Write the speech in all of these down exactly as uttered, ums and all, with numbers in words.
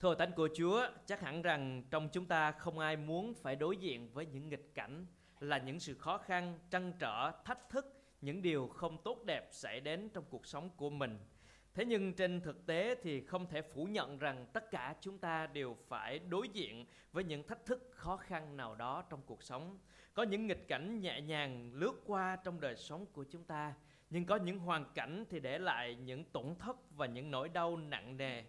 Thưa Thánh của Chúa, chắc hẳn rằng trong chúng ta không ai muốn phải đối diện với những nghịch cảnh, là những sự khó khăn, trăn trở, thách thức, những điều không tốt đẹp xảy đến trong cuộc sống của mình. Thế nhưng trên thực tế thì không thể phủ nhận rằng tất cả chúng ta đều phải đối diện với những thách thức khó khăn nào đó trong cuộc sống. Có những nghịch cảnh nhẹ nhàng lướt qua trong đời sống của chúng ta, nhưng có những hoàn cảnh thì để lại những tổn thất và những nỗi đau nặng nề.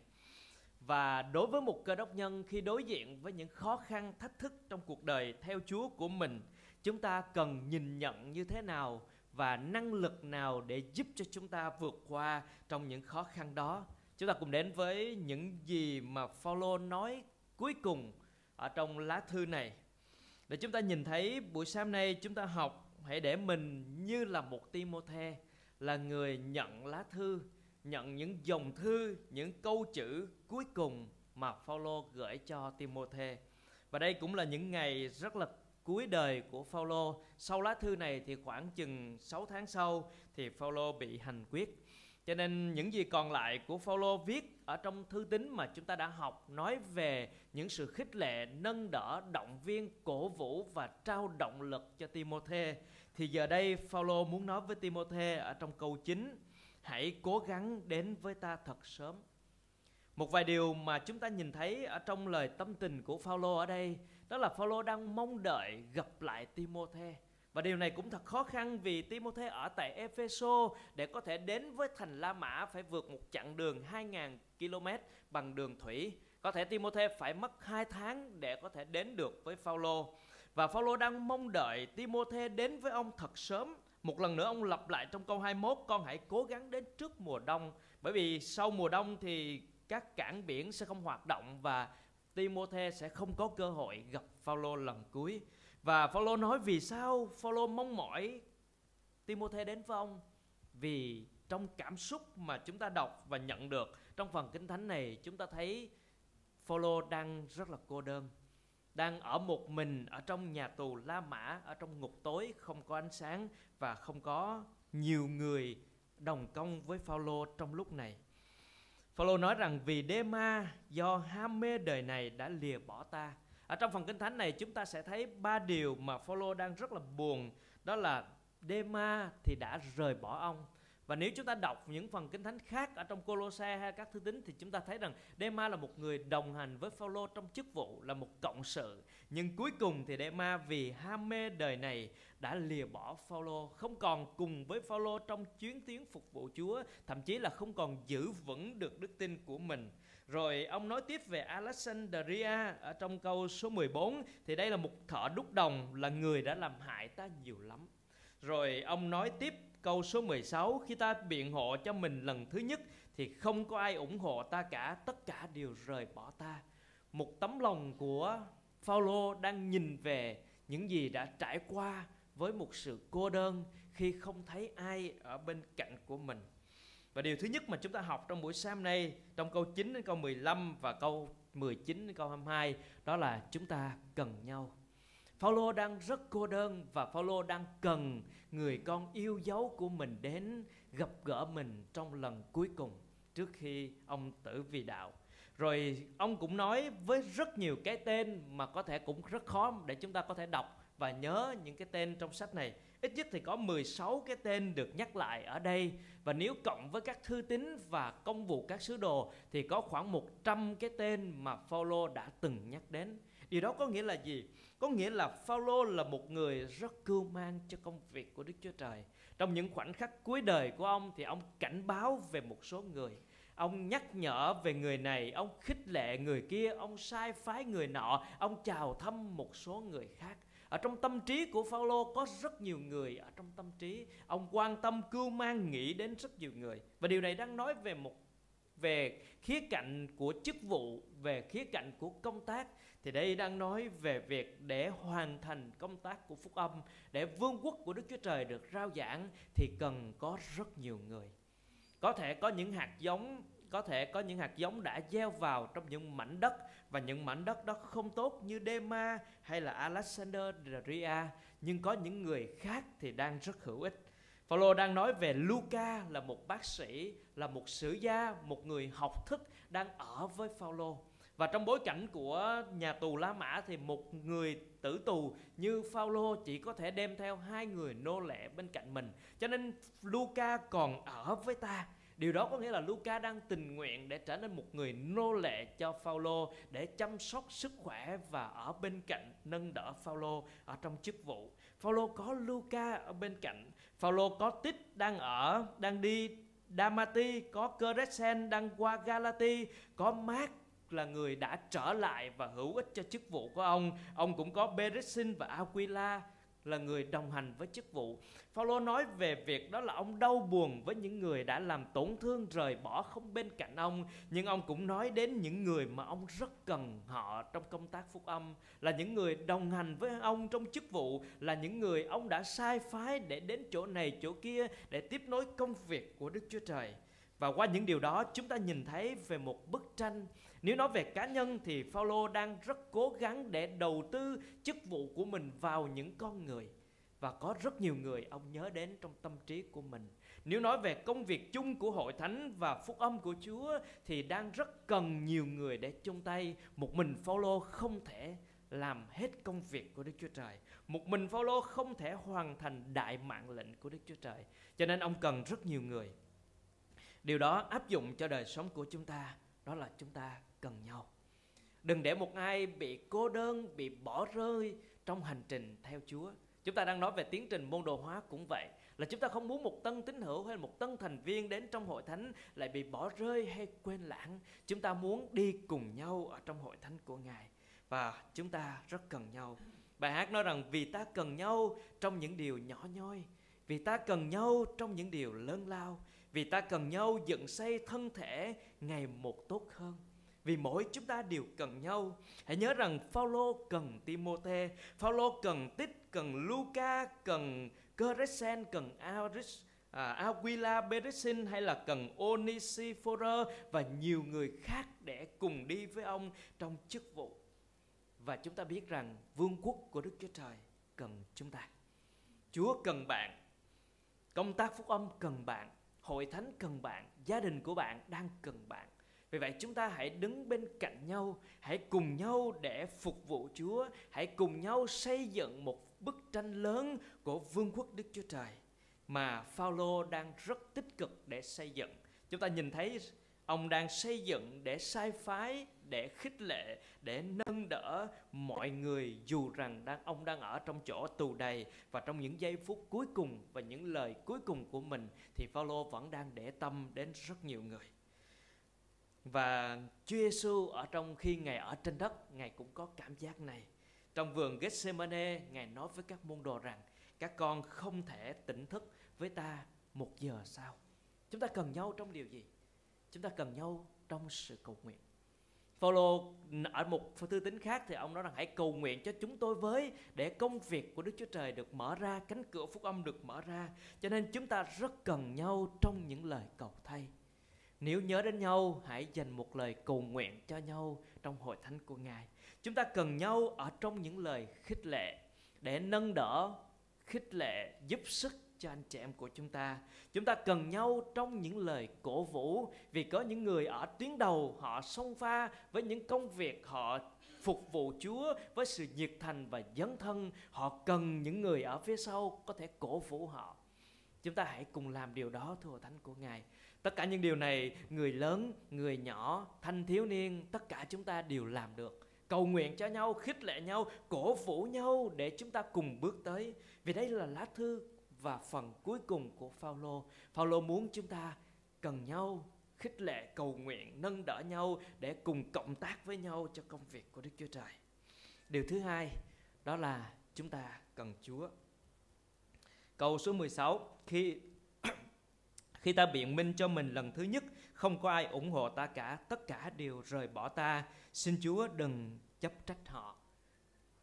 Và đối với một cơ đốc nhân, khi đối diện với những khó khăn thách thức trong cuộc đời theo Chúa của mình, chúng ta cần nhìn nhận như thế nào và năng lực nào để giúp cho chúng ta vượt qua trong những khó khăn đó. Chúng ta cùng đến với những gì mà Phaolô nói cuối cùng ở trong lá thư này, để chúng ta nhìn thấy buổi sáng nay chúng ta học hãy để mình như là một Timothée, là người nhận lá thư, nhận những dòng thư, những câu chữ cuối cùng mà Phaolô gửi cho Timothée. Và đây cũng là những ngày rất là cuối đời của Phaolô. Sau lá thư này thì khoảng chừng sáu tháng sau thì Phaolô bị hành quyết. Cho nên những gì còn lại của Phaolô viết ở trong thư tín mà chúng ta đã học, nói về những sự khích lệ, nâng đỡ, động viên, cổ vũ và trao động lực cho Timothée. Thì giờ đây Phaolô muốn nói với Timothée ở trong câu chín: hãy cố gắng đến với ta thật sớm. Một vài điều mà chúng ta nhìn thấy ở trong lời tâm tình của Phaolô ở đây, đó là Phaolô đang mong đợi gặp lại Timothée. Và điều này cũng thật khó khăn vì Timothée ở tại Ê-phê-sô, để có thể đến với thành La Mã phải vượt một chặng đường hai nghìn ki-lô-mét bằng đường thủy. Có thể Timothée phải mất hai tháng để có thể đến được với Phaolô. Và Phaolô đang mong đợi Timothée đến với ông thật sớm. Một lần nữa ông lặp lại trong câu hai mươi mốt: con hãy cố gắng đến trước mùa đông. Bởi vì sau mùa đông thì các cảng biển sẽ không hoạt động và Timothée sẽ không có cơ hội gặp Phaolô lần cuối. Và Phaolô nói vì sao Phaolô mong mỏi Timothée đến với ông. Vì trong cảm xúc mà chúng ta đọc và nhận được trong phần Kinh Thánh này, chúng ta thấy Phaolô đang rất là cô đơn, đang ở một mình ở trong nhà tù La Mã, ở trong ngục tối không có ánh sáng và không có nhiều người đồng công với Phaolô trong lúc này. Phaolô nói rằng vì Đê-ma do ham mê đời này đã lìa bỏ ta. Ở trong phần Kinh Thánh này chúng ta sẽ thấy ba điều mà Phaolô đang rất là buồn, đó là Đê-ma thì đã rời bỏ ông. Và nếu chúng ta đọc những phần Kinh Thánh khác ở trong Cô-lô-se hay các thư tín thì chúng ta thấy rằng Đê-ma là một người đồng hành với Phaolô trong chức vụ, là một cộng sự. Nhưng cuối cùng thì Đê-ma vì ham mê đời này đã lìa bỏ Phaolô, không còn cùng với Phaolô trong chuyến tiến phục vụ Chúa, thậm chí là không còn giữ vững được đức tin của mình. Rồi ông nói tiếp về Alexandria ở trong câu số mười bốn, thì đây là một thợ đúc đồng, là người đã làm hại ta nhiều lắm. Rồi ông nói tiếp câu số mười sáu: khi ta biện hộ cho mình lần thứ nhất thì không có ai ủng hộ ta cả, tất cả đều rời bỏ ta. Một tấm lòng của Phaolô đang nhìn về những gì đã trải qua với một sự cô đơn khi không thấy ai ở bên cạnh của mình. Và điều thứ nhất mà chúng ta học trong buổi sáng nay, trong câu chín đến câu mười lăm và câu mười chín đến câu hai mươi hai, đó là chúng ta cần nhau. Phaolô đang rất cô đơn và Phaolô đang cần người con yêu dấu của mình đến gặp gỡ mình trong lần cuối cùng trước khi ông tử vì đạo. Rồi ông cũng nói với rất nhiều cái tên mà có thể cũng rất khó để chúng ta có thể đọc và nhớ những cái tên trong sách này. Ít nhất thì có mười sáu cái tên được nhắc lại ở đây. Và nếu cộng với các thư tín và công vụ các sứ đồ thì có khoảng một trăm cái tên mà Phaolô đã từng nhắc đến. Điều đó có nghĩa là gì? Có nghĩa là Phaolô là một người rất cưu mang cho công việc của Đức Chúa Trời. Trong những khoảnh khắc cuối đời của ông thì ông cảnh báo về một số người. Ông nhắc nhở về người này, ông khích lệ người kia, ông sai phái người nọ, ông chào thăm một số người khác. Ở trong tâm trí của Phaolô có rất nhiều người ở trong tâm trí. Ông quan tâm, cưu mang, nghĩ đến rất nhiều người. Và điều này đang nói về một về khía cạnh của chức vụ, về khía cạnh của công tác. Thì đây đang nói về việc để hoàn thành công tác của phúc âm, để vương quốc của Đức Chúa Trời được rao giảng thì cần có rất nhiều người. Có thể có những hạt giống, có thể có những hạt giống đã gieo vào trong những mảnh đất, và những mảnh đất đó không tốt như Đê-ma hay là Alexandria, nhưng có những người khác thì đang rất hữu ích. Phaolô đang nói về Luca, là một bác sĩ, là một sử gia, một người học thức đang ở với Phaolô. Và trong bối cảnh của nhà tù La Mã thì một người tử tù như Phao-lô chỉ có thể đem theo hai người nô lệ bên cạnh mình. Cho nên Luca còn ở với ta. Điều đó có nghĩa là Luca đang tình nguyện để trở nên một người nô lệ cho Phao-lô, để chăm sóc sức khỏe và ở bên cạnh nâng đỡ Phao-lô ở trong chức vụ. Phao-lô có Luca ở bên cạnh. Phao-lô có Tích đang ở, đang đi Đa-ma-ti, có Cơ-rét-sen đang qua Ga-la-ti, có Mát là người đã trở lại và hữu ích cho chức vụ của ông. Ông cũng có Bê-rít-sin và Aquila là người đồng hành với chức vụ. Phao-lô nói về việc đó là ông đau buồn với những người đã làm tổn thương, rời bỏ, không bên cạnh ông. Nhưng ông cũng nói đến những người mà ông rất cần họ trong công tác phúc âm, là những người đồng hành với ông trong chức vụ, là những người ông đã sai phái để đến chỗ này chỗ kia để tiếp nối công việc của Đức Chúa Trời. Và qua những điều đó chúng ta nhìn thấy về một bức tranh. Nếu nói về cá nhân thì Phao-lô đang rất cố gắng để đầu tư chức vụ của mình vào những con người. Và có rất nhiều người ông nhớ đến trong tâm trí của mình. Nếu nói về công việc chung của hội thánh và phúc âm của Chúa thì đang rất cần nhiều người để chung tay. Một mình Phao-lô không thể làm hết công việc của Đức Chúa Trời. Một mình Phao-lô không thể hoàn thành đại mạng lệnh của Đức Chúa Trời. Cho nên ông cần rất nhiều người. Điều đó áp dụng cho đời sống của chúng ta. Đó là chúng ta cần nhau. Đừng để một ai bị cô đơn, bị bỏ rơi trong hành trình theo Chúa. Chúng ta đang nói về tiến trình môn đồ hóa cũng vậy. Là chúng ta không muốn một tân tín hữu hay một tân thành viên đến trong hội thánh lại bị bỏ rơi hay quên lãng. Chúng ta muốn đi cùng nhau ở trong hội thánh của Ngài. Và chúng ta rất cần nhau. Bài hát nói rằng vì ta cần nhau trong những điều nhỏ nhoi, vì ta cần nhau trong những điều lớn lao, vì ta cần nhau dựng xây thân thể ngày một tốt hơn. Vì mỗi chúng ta đều cần nhau. Hãy nhớ rằng Phao-lô cần Timothée, Phao-lô cần Tích, cần Luca, cần Cơ-rét-sen, cần Aris, à, Aquila, Bê-rít-sin hay là cần Onesiphorơ và nhiều người khác để cùng đi với ông trong chức vụ. Và chúng ta biết rằng vương quốc của Đức Chúa Trời cần chúng ta. Chúa cần bạn, công tác phúc âm cần bạn, hội thánh cần bạn, gia đình của bạn đang cần bạn. Vì vậy chúng ta hãy đứng bên cạnh nhau, hãy cùng nhau để phục vụ Chúa, hãy cùng nhau xây dựng một bức tranh lớn của vương quốc Đức Chúa Trời mà Phao-lô đang rất tích cực để xây dựng. Chúng ta nhìn thấy ông đang xây dựng để sai phái, để khích lệ, để nâng đỡ mọi người dù rằng đang, ông đang ở trong chỗ tù đầy. Và trong những giây phút cuối cùng và những lời cuối cùng của mình thì Phao-lô vẫn đang để tâm đến rất nhiều người. Và Chúa Giê-xu ở trong khi Ngài ở trên đất, Ngài cũng có cảm giác này. Trong vườn Gethsemane, Ngài nói với các môn đồ rằng các con không thể tỉnh thức với ta một giờ sau. Chúng ta cần nhau trong điều gì? Chúng ta cần nhau trong sự cầu nguyện. Phao-lô ở một thư tín khác thì ông nói rằng hãy cầu nguyện cho chúng tôi với, để công việc của Đức Chúa Trời được mở ra, cánh cửa phúc âm được mở ra. Cho nên chúng ta rất cần nhau trong những lời cầu thay. Nếu nhớ đến nhau, hãy dành một lời cầu nguyện cho nhau trong hội thánh của Ngài. Chúng ta cần nhau ở trong những lời khích lệ, để nâng đỡ, khích lệ, giúp sức cho anh chị em của chúng ta. Chúng ta cần nhau trong những lời cổ vũ, vì có những người ở tuyến đầu, họ xông pha với những công việc, họ phục vụ Chúa với sự nhiệt thành và dấn thân. Họ cần những người ở phía sau có thể cổ vũ họ. Chúng ta hãy cùng làm điều đó thưa hội thánh của Ngài. Tất cả những điều này, người lớn, người nhỏ, thanh thiếu niên, tất cả chúng ta đều làm được. Cầu nguyện cho nhau, khích lệ nhau, cổ vũ nhau để chúng ta cùng bước tới. Vì đây là lá thư và phần cuối cùng của Phao-lô. Phao-lô muốn chúng ta cần nhau, khích lệ, cầu nguyện, nâng đỡ nhau để cùng cộng tác với nhau cho công việc của Đức Chúa Trời. Điều thứ hai, đó là chúng ta cần Chúa. Câu số mười sáu, khi... Khi ta biện minh cho mình lần thứ nhất, không có ai ủng hộ ta cả, tất cả đều rời bỏ ta. Xin Chúa đừng chấp trách họ.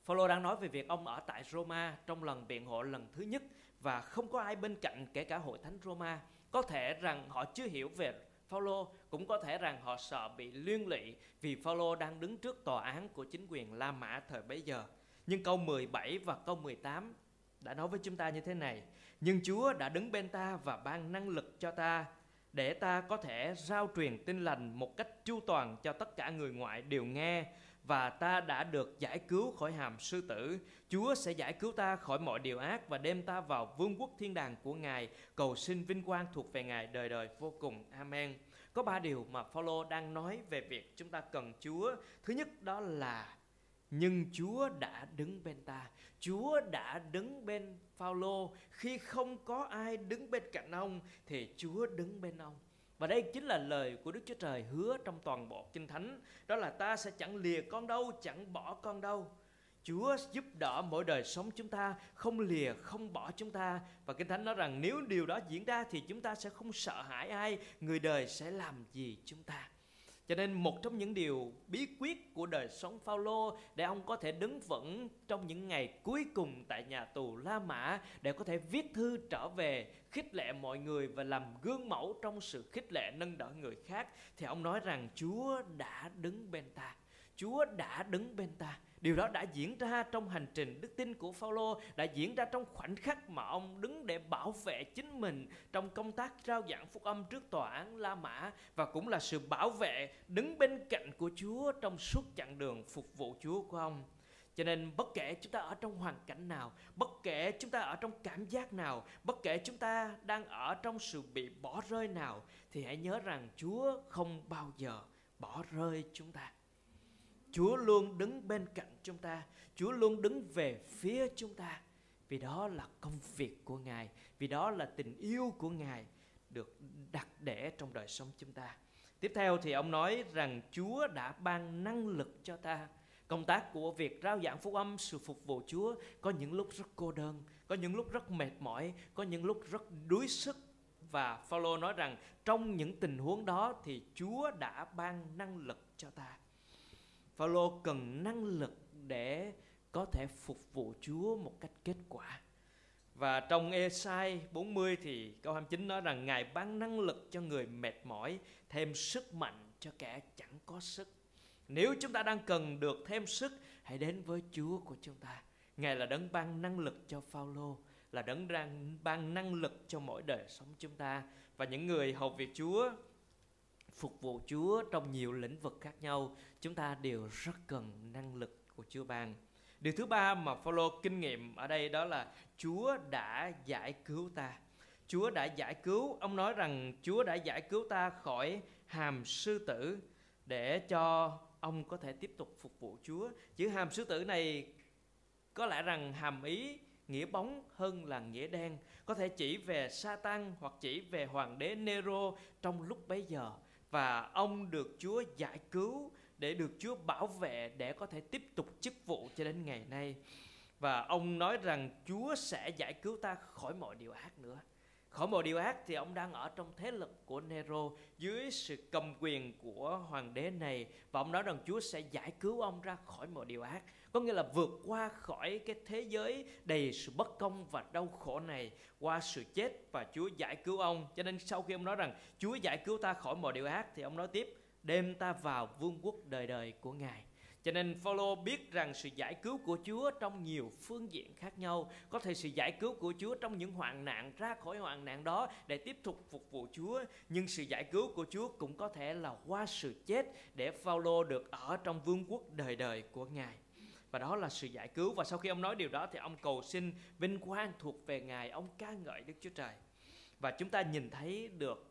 Phao-lô đang nói về việc ông ở tại Roma trong lần biện hộ lần thứ nhất và không có ai bên cạnh, kể cả hội thánh Roma. Có thể rằng họ chưa hiểu về Phao-lô, cũng có thể rằng họ sợ bị liên lụy vì Phao-lô đang đứng trước tòa án của chính quyền La Mã thời bấy giờ. Nhưng câu mười bảy và câu mười tám đã nói với chúng ta như thế này: nhưng Chúa đã đứng bên ta và ban năng lực cho ta để ta có thể rao truyền tin lành một cách chu toàn cho tất cả người ngoại đều nghe. Và ta đã được giải cứu khỏi hàm sư tử. Chúa sẽ giải cứu ta khỏi mọi điều ác và đem ta vào vương quốc thiên đàng của Ngài. Cầu xin vinh quang thuộc về Ngài đời đời vô cùng. Amen. Có ba điều mà Phao-lô đang nói về việc chúng ta cần Chúa. Thứ nhất đó là nhưng Chúa đã đứng bên ta. Chúa đã đứng bên Phao-lô. Khi không có ai đứng bên cạnh ông thì Chúa đứng bên ông. Và đây chính là lời của Đức Chúa Trời hứa trong toàn bộ Kinh Thánh. Đó là ta sẽ chẳng lìa con đâu, chẳng bỏ con đâu. Chúa giúp đỡ mỗi đời sống chúng ta, không lìa, không bỏ chúng ta. Và Kinh Thánh nói rằng nếu điều đó diễn ra thì chúng ta sẽ không sợ hãi ai, người đời sẽ làm gì chúng ta. Cho nên một trong những điều bí quyết của đời sống Phao-lô để ông có thể đứng vững trong những ngày cuối cùng tại nhà tù La Mã, để có thể viết thư trở về khích lệ mọi người và làm gương mẫu trong sự khích lệ nâng đỡ người khác, thì ông nói rằng Chúa đã đứng bên ta. Chúa đã đứng bên ta. Điều đó đã diễn ra trong hành trình đức tin của Phao-lô, đã diễn ra trong khoảnh khắc mà ông đứng để bảo vệ chính mình trong công tác rao giảng phúc âm trước tòa án La Mã, và cũng là sự bảo vệ đứng bên cạnh của Chúa trong suốt chặng đường phục vụ Chúa của ông. Cho nên bất kể chúng ta ở trong hoàn cảnh nào, bất kể chúng ta ở trong cảm giác nào, bất kể chúng ta đang ở trong sự bị bỏ rơi nào, thì hãy nhớ rằng Chúa không bao giờ bỏ rơi chúng ta. Chúa luôn đứng bên cạnh chúng ta. Chúa luôn đứng về phía chúng ta. Vì đó là công việc của Ngài. Vì đó là tình yêu của Ngài được đặt để trong đời sống chúng ta. Tiếp theo thì ông nói rằng Chúa đã ban năng lực cho ta. Công tác của việc rao giảng phúc âm, sự phục vụ Chúa có những lúc rất cô đơn, có những lúc rất mệt mỏi, có những lúc rất đuối sức. Và Phao-lô nói rằng trong những tình huống đó thì Chúa đã ban năng lực cho ta. Phao-lô cần năng lực để có thể phục vụ Chúa một cách kết quả. Và trong Ê-sai bốn mươi thì câu hai mươi chín nói rằng Ngài ban năng lực cho người mệt mỏi, thêm sức mạnh cho kẻ chẳng có sức. Nếu chúng ta đang cần được thêm sức, hãy đến với Chúa của chúng ta. Ngài là đấng ban năng lực cho Phao-lô, là đấng ban năng lực cho mỗi đời sống chúng ta. Và những người hầu việc Chúa, phục vụ Chúa trong nhiều lĩnh vực khác nhau, chúng ta đều rất cần năng lực của Chúa ban. Điều thứ ba mà Phao-lô kinh nghiệm ở đây đó là Chúa đã giải cứu ta. Chúa đã giải cứu. Ông nói rằng Chúa đã giải cứu ta khỏi hàm sư tử để cho ông có thể tiếp tục phục vụ Chúa. Chữ hàm sư tử này có lẽ rằng hàm ý nghĩa bóng hơn là nghĩa đen, có thể chỉ về Sa-tan hoặc chỉ về hoàng đế Nê-rô trong lúc bấy giờ. Và ông được Chúa giải cứu để được Chúa bảo vệ để có thể tiếp tục chức vụ cho đến ngày nay. Và ông nói rằng Chúa sẽ giải cứu ta khỏi mọi điều ác nữa. Khỏi mọi điều ác thì ông đang ở trong thế lực của Nê-rô, dưới sự cầm quyền của hoàng đế này. Và ông nói rằng Chúa sẽ giải cứu ông ra khỏi mọi điều ác. Có nghĩa là vượt qua khỏi cái thế giới đầy sự bất công và đau khổ này qua sự chết, và Chúa giải cứu ông. Cho nên sau khi ông nói rằng Chúa giải cứu ta khỏi mọi điều ác thì ông nói tiếp, đem ta vào vương quốc đời đời của Ngài. Cho nên Phao-lô biết rằng sự giải cứu của Chúa trong nhiều phương diện khác nhau. Có thể sự giải cứu của Chúa trong những hoạn nạn, ra khỏi hoạn nạn đó để tiếp tục phục vụ Chúa. Nhưng sự giải cứu của Chúa cũng có thể là qua sự chết để Phao-lô được ở trong vương quốc đời đời của Ngài. Và đó là sự giải cứu. Và sau khi ông nói điều đó thì ông cầu xin vinh quang thuộc về Ngài. Ông ca ngợi Đức Chúa Trời. Và chúng ta nhìn thấy được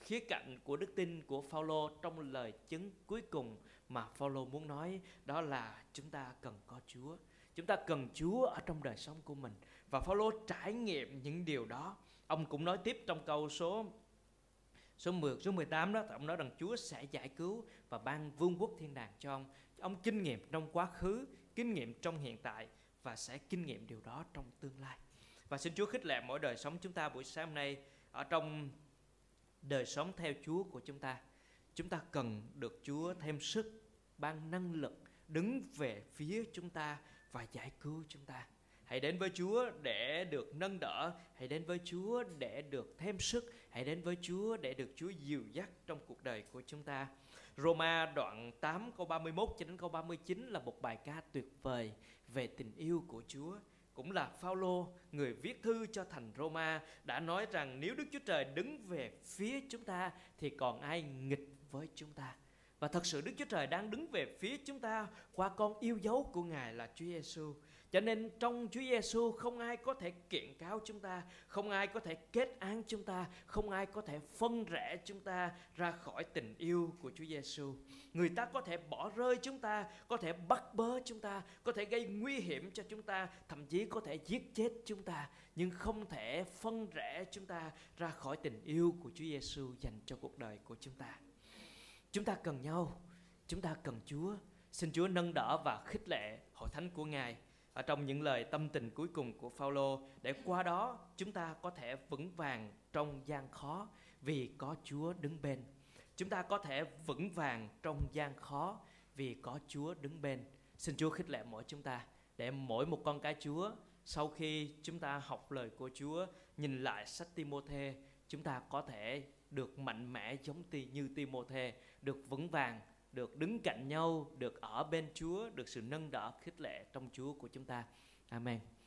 khía cạnh của đức tin của Phao-lô trong lời chứng cuối cùng mà Phao-lô muốn nói, đó là chúng ta cần có Chúa. Chúng ta cần Chúa ở trong đời sống của mình. Và Phao-lô trải nghiệm những điều đó. Ông cũng nói tiếp trong câu số số mười, số mười tám đó, ông nói rằng Chúa sẽ giải cứu và ban vương quốc thiên đàng cho ông. Ông kinh nghiệm trong quá khứ, kinh nghiệm trong hiện tại và sẽ kinh nghiệm điều đó trong tương lai. Và xin Chúa khích lệ mỗi đời sống chúng ta buổi sáng hôm nay, ở trong đời sống theo Chúa của chúng ta, chúng ta cần được Chúa thêm sức, ban năng lực, đứng về phía chúng ta và giải cứu chúng ta. Hãy đến với Chúa để được nâng đỡ, hãy đến với Chúa để được thêm sức, hãy đến với Chúa để được Chúa dìu dắt trong cuộc đời của chúng ta. Roma đoạn tám câu ba mươi mốt cho đến câu ba mươi chín là một bài ca tuyệt vời về tình yêu của Chúa. cũng là Phao-lô, người viết thư cho thành Roma, đã nói rằng nếu Đức Chúa Trời đứng về phía chúng ta thì còn ai nghịch với chúng ta. Và thật sự Đức Chúa Trời đang đứng về phía chúng ta qua con yêu dấu của Ngài là Chúa Giêsu. Cho nên trong Chúa Giêsu không ai có thể kiện cáo chúng ta, không ai có thể kết án chúng ta, không ai có thể phân rẽ chúng ta ra khỏi tình yêu của Chúa Giêsu. Người ta có thể bỏ rơi chúng ta, có thể bắt bớ chúng ta, có thể gây nguy hiểm cho chúng ta, thậm chí có thể giết chết chúng ta, nhưng không thể phân rẽ chúng ta ra khỏi tình yêu của Chúa Giêsu dành cho cuộc đời của chúng ta. Chúng ta cần nhau, chúng ta cần Chúa. Xin Chúa nâng đỡ và khích lệ hội thánh của Ngài ở trong những lời tâm tình cuối cùng của Phao-lô, để qua đó chúng ta có thể vững vàng trong gian khó vì có Chúa đứng bên. Chúng ta có thể vững vàng trong gian khó vì có Chúa đứng bên. Xin Chúa khích lệ mỗi chúng ta, để mỗi một con cái Chúa, sau khi chúng ta học lời của Chúa, nhìn lại sách Timothée, chúng ta có thể được mạnh mẽ giống như Timothée, được vững vàng, được đứng cạnh nhau, được ở bên Chúa, được sự nâng đỡ khích lệ trong Chúa của chúng ta. Amen.